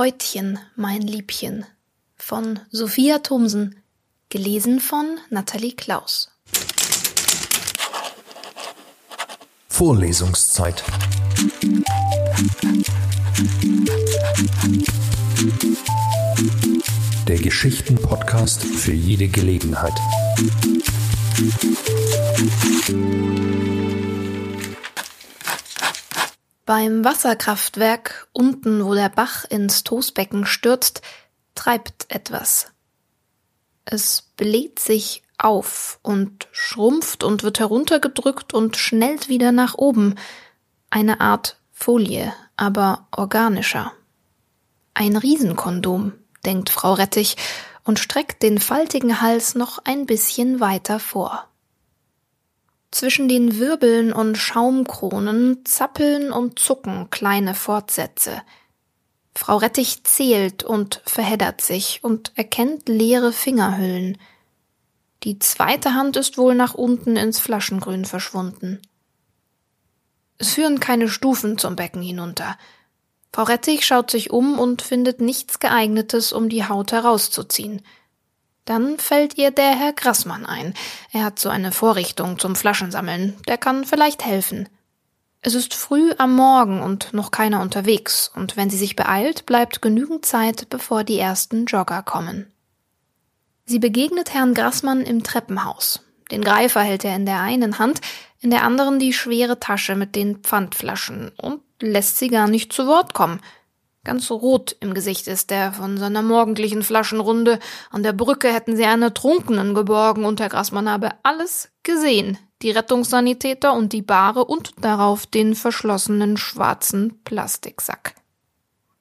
Häutchen, mein Liebchen von Sophia Thomsen, gelesen von Nathalie Klaus. Vorlesungszeit. Der Geschichten-Podcast für jede Gelegenheit. Beim Wasserkraftwerk, unten wo der Bach ins Toastbecken stürzt, treibt etwas. Es bläht sich auf und schrumpft und wird heruntergedrückt und schnellt wieder nach oben. Eine Art Folie, aber organischer. Ein Riesenkondom, denkt Frau Rettich und streckt den faltigen Hals noch ein bisschen weiter vor. Zwischen den Wirbeln und Schaumkronen zappeln und zucken kleine Fortsätze. Frau Rettich zählt und verheddert sich und erkennt leere Fingerhüllen. Die zweite Hand ist wohl nach unten ins Flaschengrün verschwunden. Es führen keine Stufen zum Becken hinunter. Frau Rettich schaut sich um und findet nichts Geeignetes, um die Haut herauszuziehen. Dann fällt ihr der Herr Grassmann ein. Er hat so eine Vorrichtung zum Flaschensammeln. Der kann vielleicht helfen. Es ist früh am Morgen und noch keiner unterwegs. Und wenn sie sich beeilt, bleibt genügend Zeit, bevor die ersten Jogger kommen. Sie begegnet Herrn Grassmann im Treppenhaus. Den Greifer hält er in der einen Hand, in der anderen die schwere Tasche mit den Pfandflaschen und lässt sie gar nicht zu Wort kommen. Ganz rot im Gesicht ist er von seiner morgendlichen Flaschenrunde. An der Brücke hätten sie einen Ertrunkenen geborgen und Herr Grassmann habe alles gesehen. Die Rettungssanitäter und die Bahre und darauf den verschlossenen schwarzen Plastiksack.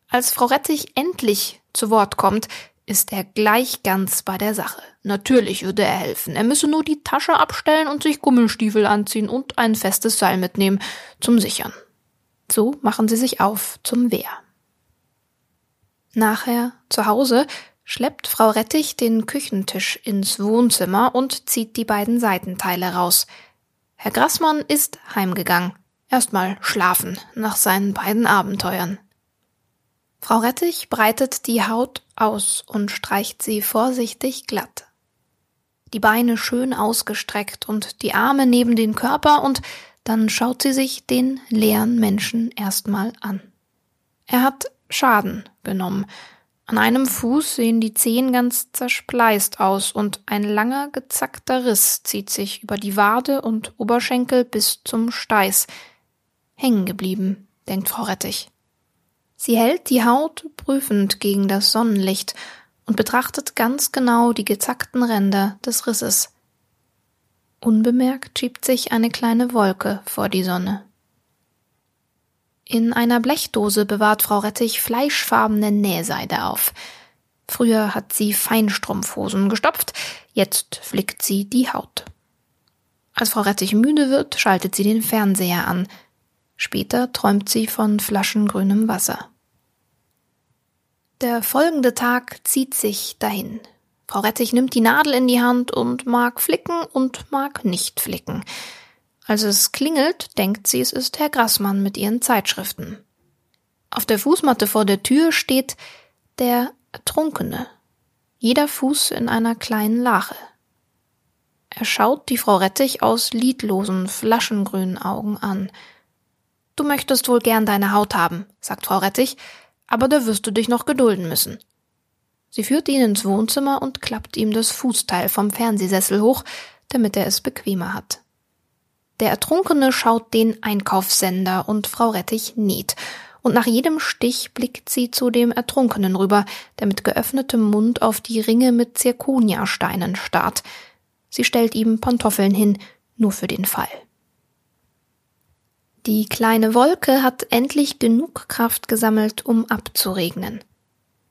Als Frau Rettich endlich zu Wort kommt, ist er gleich ganz bei der Sache. Natürlich würde er helfen. Er müsse nur die Tasche abstellen und sich Gummistiefel anziehen und ein festes Seil mitnehmen zum Sichern. So machen sie sich auf zum Wehr. Nachher, zu Hause, schleppt Frau Rettich den Küchentisch ins Wohnzimmer und zieht die beiden Seitenteile raus. Herr Grassmann ist heimgegangen. Erstmal schlafen nach seinen beiden Abenteuern. Frau Rettich breitet die Haut aus und streicht sie vorsichtig glatt. Die Beine schön ausgestreckt und die Arme neben den Körper und dann schaut sie sich den leeren Menschen erstmal an. Er hat Schaden genommen. An einem Fuß sehen die Zehen ganz zerspleist aus und ein langer, gezackter Riss zieht sich über die Wade und Oberschenkel bis zum Steiß. Hängen geblieben, denkt Frau Rettich. Sie hält die Haut prüfend gegen das Sonnenlicht und betrachtet ganz genau die gezackten Ränder des Risses. Unbemerkt schiebt sich eine kleine Wolke vor die Sonne. In einer Blechdose bewahrt Frau Rettich fleischfarbene Nähseide auf. Früher hat sie Feinstrumpfhosen gestopft, jetzt flickt sie die Haut. Als Frau Rettich müde wird, schaltet sie den Fernseher an. Später träumt sie von flaschengrünem Wasser. Der folgende Tag zieht sich dahin. Frau Rettich nimmt die Nadel in die Hand und mag flicken und mag nicht flicken. Als es klingelt, denkt sie, es ist Herr Grassmann mit ihren Zeitschriften. Auf der Fußmatte vor der Tür steht der Ertrunkene, jeder Fuß in einer kleinen Lache. Er schaut die Frau Rettich aus lidlosen, flaschengrünen Augen an. »Du möchtest wohl gern deine Haut haben«, sagt Frau Rettich, »aber da wirst du dich noch gedulden müssen.« Sie führt ihn ins Wohnzimmer und klappt ihm das Fußteil vom Fernsehsessel hoch, damit er es bequemer hat. Der Ertrunkene schaut den Einkaufssender und Frau Rettich näht. Und nach jedem Stich blickt sie zu dem Ertrunkenen rüber, der mit geöffnetem Mund auf die Ringe mit Zirkoniasteinen starrt. Sie stellt ihm Pantoffeln hin, nur für den Fall. Die kleine Wolke hat endlich genug Kraft gesammelt, um abzuregnen.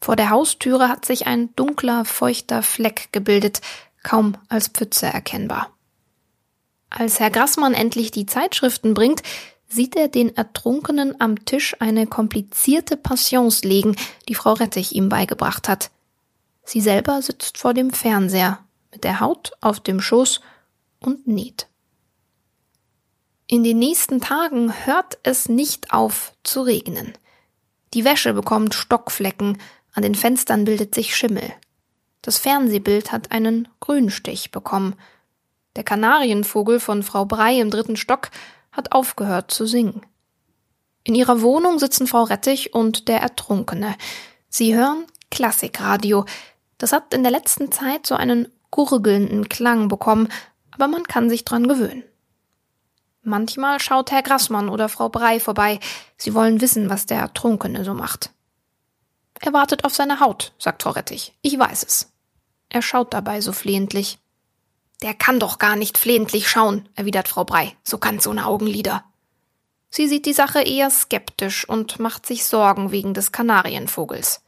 Vor der Haustüre hat sich ein dunkler, feuchter Fleck gebildet, kaum als Pfütze erkennbar. Als Herr Grassmann endlich die Zeitschriften bringt, sieht er den Ertrunkenen am Tisch eine komplizierte Patience legen, die Frau Rettich ihm beigebracht hat. Sie selber sitzt vor dem Fernseher, mit der Haut auf dem Schoß und näht. In den nächsten Tagen hört es nicht auf zu regnen. Die Wäsche bekommt Stockflecken, an den Fenstern bildet sich Schimmel. Das Fernsehbild hat einen Grünstich bekommen. Der Kanarienvogel von Frau Brei im 3. Stock hat aufgehört zu singen. In ihrer Wohnung sitzen Frau Rettich und der Ertrunkene. Sie hören Klassikradio. Das hat in der letzten Zeit so einen gurgelnden Klang bekommen, aber man kann sich dran gewöhnen. Manchmal schaut Herr Grassmann oder Frau Brei vorbei. Sie wollen wissen, was der Ertrunkene so macht. Er wartet auf seine Haut, sagt Frau Rettich. Ich weiß es. Er schaut dabei so flehentlich. Der kann doch gar nicht flehentlich schauen, erwidert Frau Brei, so ganz ohne Augenlider. Sie sieht die Sache eher skeptisch und macht sich Sorgen wegen des Kanarienvogels.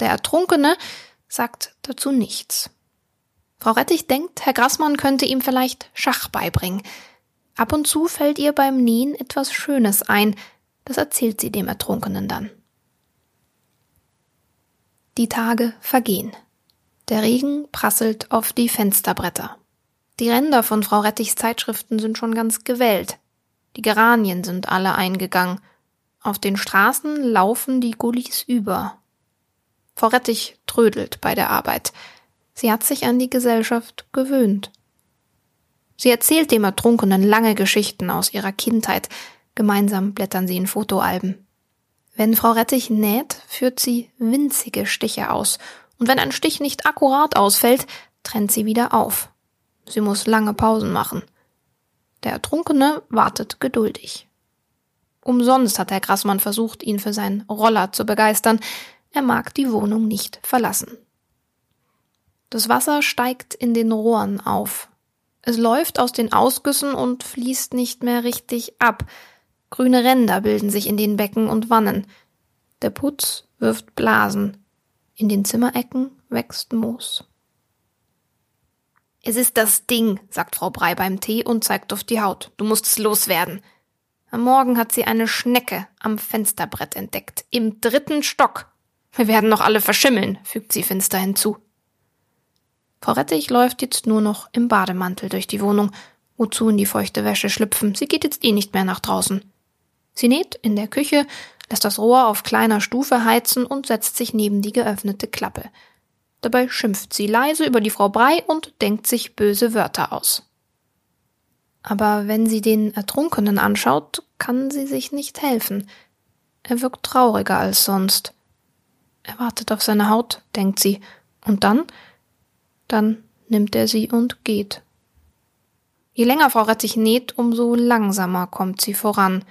Der Ertrunkene sagt dazu nichts. Frau Rettich denkt, Herr Grassmann könnte ihm vielleicht Schach beibringen. Ab und zu fällt ihr beim Nähen etwas Schönes ein. Das erzählt sie dem Ertrunkenen dann. Die Tage vergehen. Der Regen prasselt auf die Fensterbretter. Die Ränder von Frau Rettichs Zeitschriften sind schon ganz gewellt. Die Geranien sind alle eingegangen. Auf den Straßen laufen die Gullis über. Frau Rettich trödelt bei der Arbeit. Sie hat sich an die Gesellschaft gewöhnt. Sie erzählt dem Ertrunkenen lange Geschichten aus ihrer Kindheit. Gemeinsam blättern sie in Fotoalben. Wenn Frau Rettich näht, führt sie winzige Stiche aus. Und wenn ein Stich nicht akkurat ausfällt, trennt sie wieder auf. Sie muss lange Pausen machen. Der Ertrunkene wartet geduldig. Umsonst hat Herr Grassmann versucht, ihn für seinen Roller zu begeistern. Er mag die Wohnung nicht verlassen. Das Wasser steigt in den Rohren auf. Es läuft aus den Ausgüssen und fließt nicht mehr richtig ab. Grüne Ränder bilden sich in den Becken und Wannen. Der Putz wirft Blasen. In den Zimmerecken wächst Moos. »Es ist das Ding«, sagt Frau Brei beim Tee und zeigt auf die Haut. »Du musst es loswerden.« Am Morgen hat sie eine Schnecke am Fensterbrett entdeckt. Im 3. Stock. »Wir werden noch alle verschimmeln«, fügt sie finster hinzu. Frau Rettich läuft jetzt nur noch im Bademantel durch die Wohnung. Wozu in die feuchte Wäsche schlüpfen? Sie geht jetzt eh nicht mehr nach draußen. Sie näht in der Küche, lässt das Rohr auf kleiner Stufe heizen und setzt sich neben die geöffnete Klappe. Dabei schimpft sie leise über die Frau Brei und denkt sich böse Wörter aus. Aber wenn sie den Ertrunkenen anschaut, kann sie sich nicht helfen. Er wirkt trauriger als sonst. Er wartet auf seine Haut, denkt sie, und dann... Dann nimmt er sie und geht. Je länger Frau Rettich näht, umso langsamer kommt sie voran.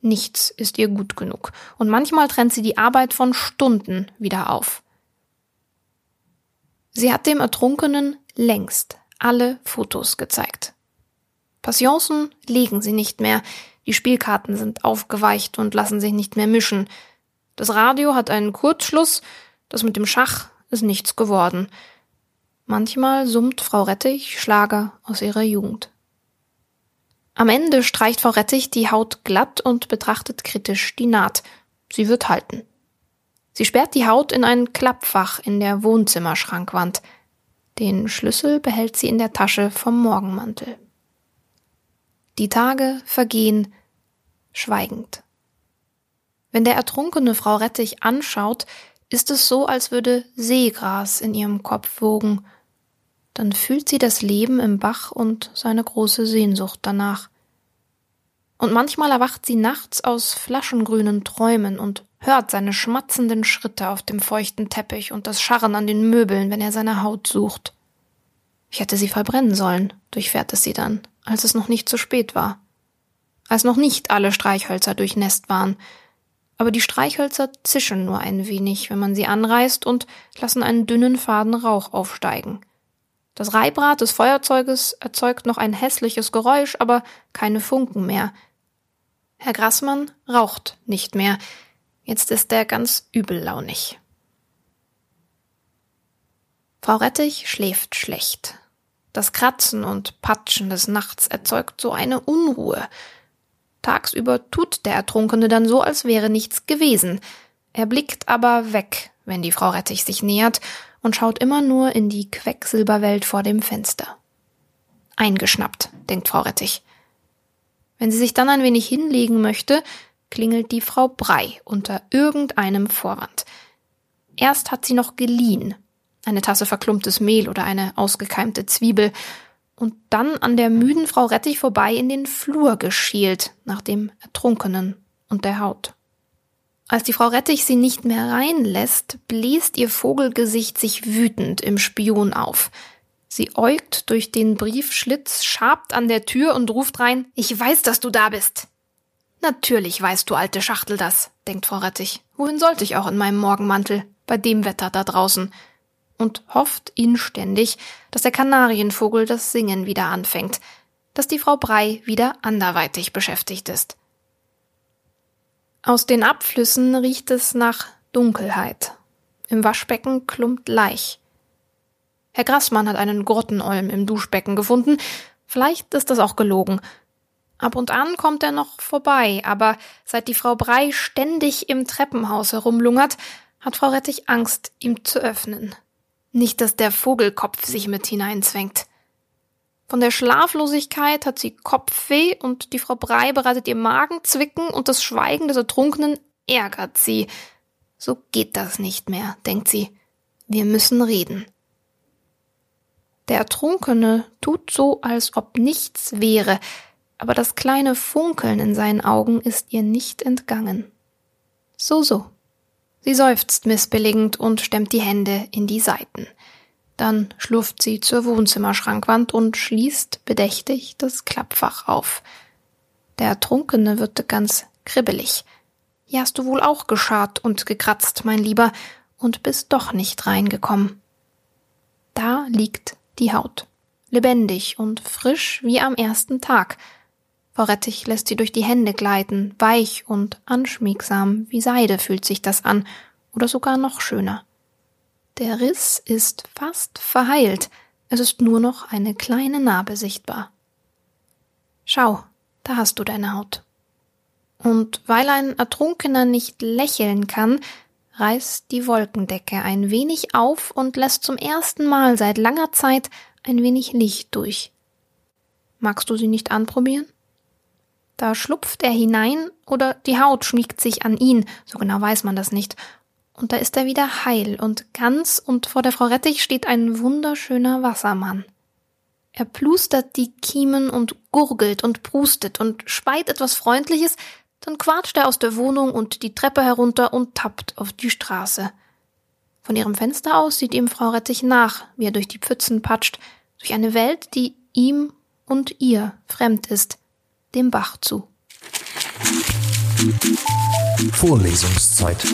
Nichts ist ihr gut genug. Und manchmal trennt sie die Arbeit von Stunden wieder auf. Sie hat dem Ertrunkenen längst alle Fotos gezeigt. Patiencen legen sie nicht mehr. Die Spielkarten sind aufgeweicht und lassen sich nicht mehr mischen. Das Radio hat einen Kurzschluss. Das mit dem Schach ist nichts geworden. Manchmal summt Frau Rettich Schlager aus ihrer Jugend. Am Ende streicht Frau Rettich die Haut glatt und betrachtet kritisch die Naht. Sie wird halten. Sie sperrt die Haut in ein Klappfach in der Wohnzimmerschrankwand. Den Schlüssel behält sie in der Tasche vom Morgenmantel. Die Tage vergehen schweigend. Wenn der Ertrunkene Frau Rettich anschaut, ist es so, als würde Seegras in ihrem Kopf wogen. Dann fühlt sie das Leben im Bach und seine große Sehnsucht danach. Und manchmal erwacht sie nachts aus flaschengrünen Träumen und hört seine schmatzenden Schritte auf dem feuchten Teppich und das Scharren an den Möbeln, wenn er seine Haut sucht. Ich hätte sie verbrennen sollen, durchfährt es sie dann, als es noch nicht zu spät war. Als noch nicht alle Streichhölzer durchnässt waren. Aber die Streichhölzer zischen nur ein wenig, wenn man sie anreißt, und lassen einen dünnen Faden Rauch aufsteigen. Das Reibrad des Feuerzeuges erzeugt noch ein hässliches Geräusch, aber keine Funken mehr. Herr Grassmann raucht nicht mehr. Jetzt ist er ganz übellaunig. Frau Rettich schläft schlecht. Das Kratzen und Patschen des Nachts erzeugt so eine Unruhe. Tagsüber tut der Ertrunkene dann so, als wäre nichts gewesen. Er blickt aber weg, wenn die Frau Rettich sich nähert, und schaut immer nur in die Quecksilberwelt vor dem Fenster. Eingeschnappt, denkt Frau Rettich. Wenn sie sich dann ein wenig hinlegen möchte, klingelt die Frau Brei unter irgendeinem Vorwand. Erst hat sie noch geliehen, eine Tasse verklumptes Mehl oder eine ausgekeimte Zwiebel, und dann an der müden Frau Rettich vorbei in den Flur geschielt, nach dem Ertrunkenen und der Haut. Als die Frau Rettich sie nicht mehr reinlässt, bläst ihr Vogelgesicht sich wütend im Spion auf. Sie äugt durch den Briefschlitz, schabt an der Tür und ruft rein: »Ich weiß, dass du da bist.« »Natürlich weißt du, alte Schachtel, das«, denkt Frau Rettich. »Wohin sollte ich auch in meinem Morgenmantel, bei dem Wetter da draußen?« Und hofft inständig, dass der Kanarienvogel das Singen wieder anfängt, dass die Frau Brei wieder anderweitig beschäftigt ist. Aus den Abflüssen riecht es nach Dunkelheit. Im Waschbecken klumpt Laich. Herr Grassmann hat einen Grottenolm im Duschbecken gefunden. Vielleicht ist das auch gelogen. Ab und an kommt er noch vorbei, aber seit die Frau Brei ständig im Treppenhaus herumlungert, hat Frau Rettich Angst, ihm zu öffnen. Nicht, dass der Vogelkopf sich mit hineinzwängt. Von der Schlaflosigkeit hat sie Kopfweh und die Frau Brei bereitet ihr Magenzwicken und das Schweigen des Ertrunkenen ärgert sie. So geht das nicht mehr, denkt sie. Wir müssen reden. Der Ertrunkene tut so, als ob nichts wäre, aber das kleine Funkeln in seinen Augen ist ihr nicht entgangen. So. Sie seufzt missbilligend und stemmt die Hände in die Seiten. Dann schlurft sie zur Wohnzimmerschrankwand und schließt bedächtig das Klappfach auf. Der Ertrunkene wird ganz kribbelig. »Hier hast du wohl auch geschart und gekratzt, mein Lieber, und bist doch nicht reingekommen.« Da liegt die Haut, lebendig und frisch wie am ersten Tag. Frau Rettich lässt sie durch die Hände gleiten, weich und anschmiegsam wie Seide fühlt sich das an, oder sogar noch schöner. Der Riss ist fast verheilt, es ist nur noch eine kleine Narbe sichtbar. Schau, da hast du deine Haut. Und weil ein Ertrunkener nicht lächeln kann, reißt die Wolkendecke ein wenig auf und lässt zum ersten Mal seit langer Zeit ein wenig Licht durch. Magst du sie nicht anprobieren? Da schlupft er hinein oder die Haut schmiegt sich an ihn, so genau weiß man das nicht. Und da ist er wieder heil und ganz, und vor der Frau Rettich steht ein wunderschöner Wassermann. Er plustert die Kiemen und gurgelt und prustet und speit etwas Freundliches, dann quatscht er aus der Wohnung und die Treppe herunter und tappt auf die Straße. Von ihrem Fenster aus sieht ihm Frau Rettich nach, wie er durch die Pfützen patscht, durch eine Welt, die ihm und ihr fremd ist, dem Bach zu. Vorlesungszeit.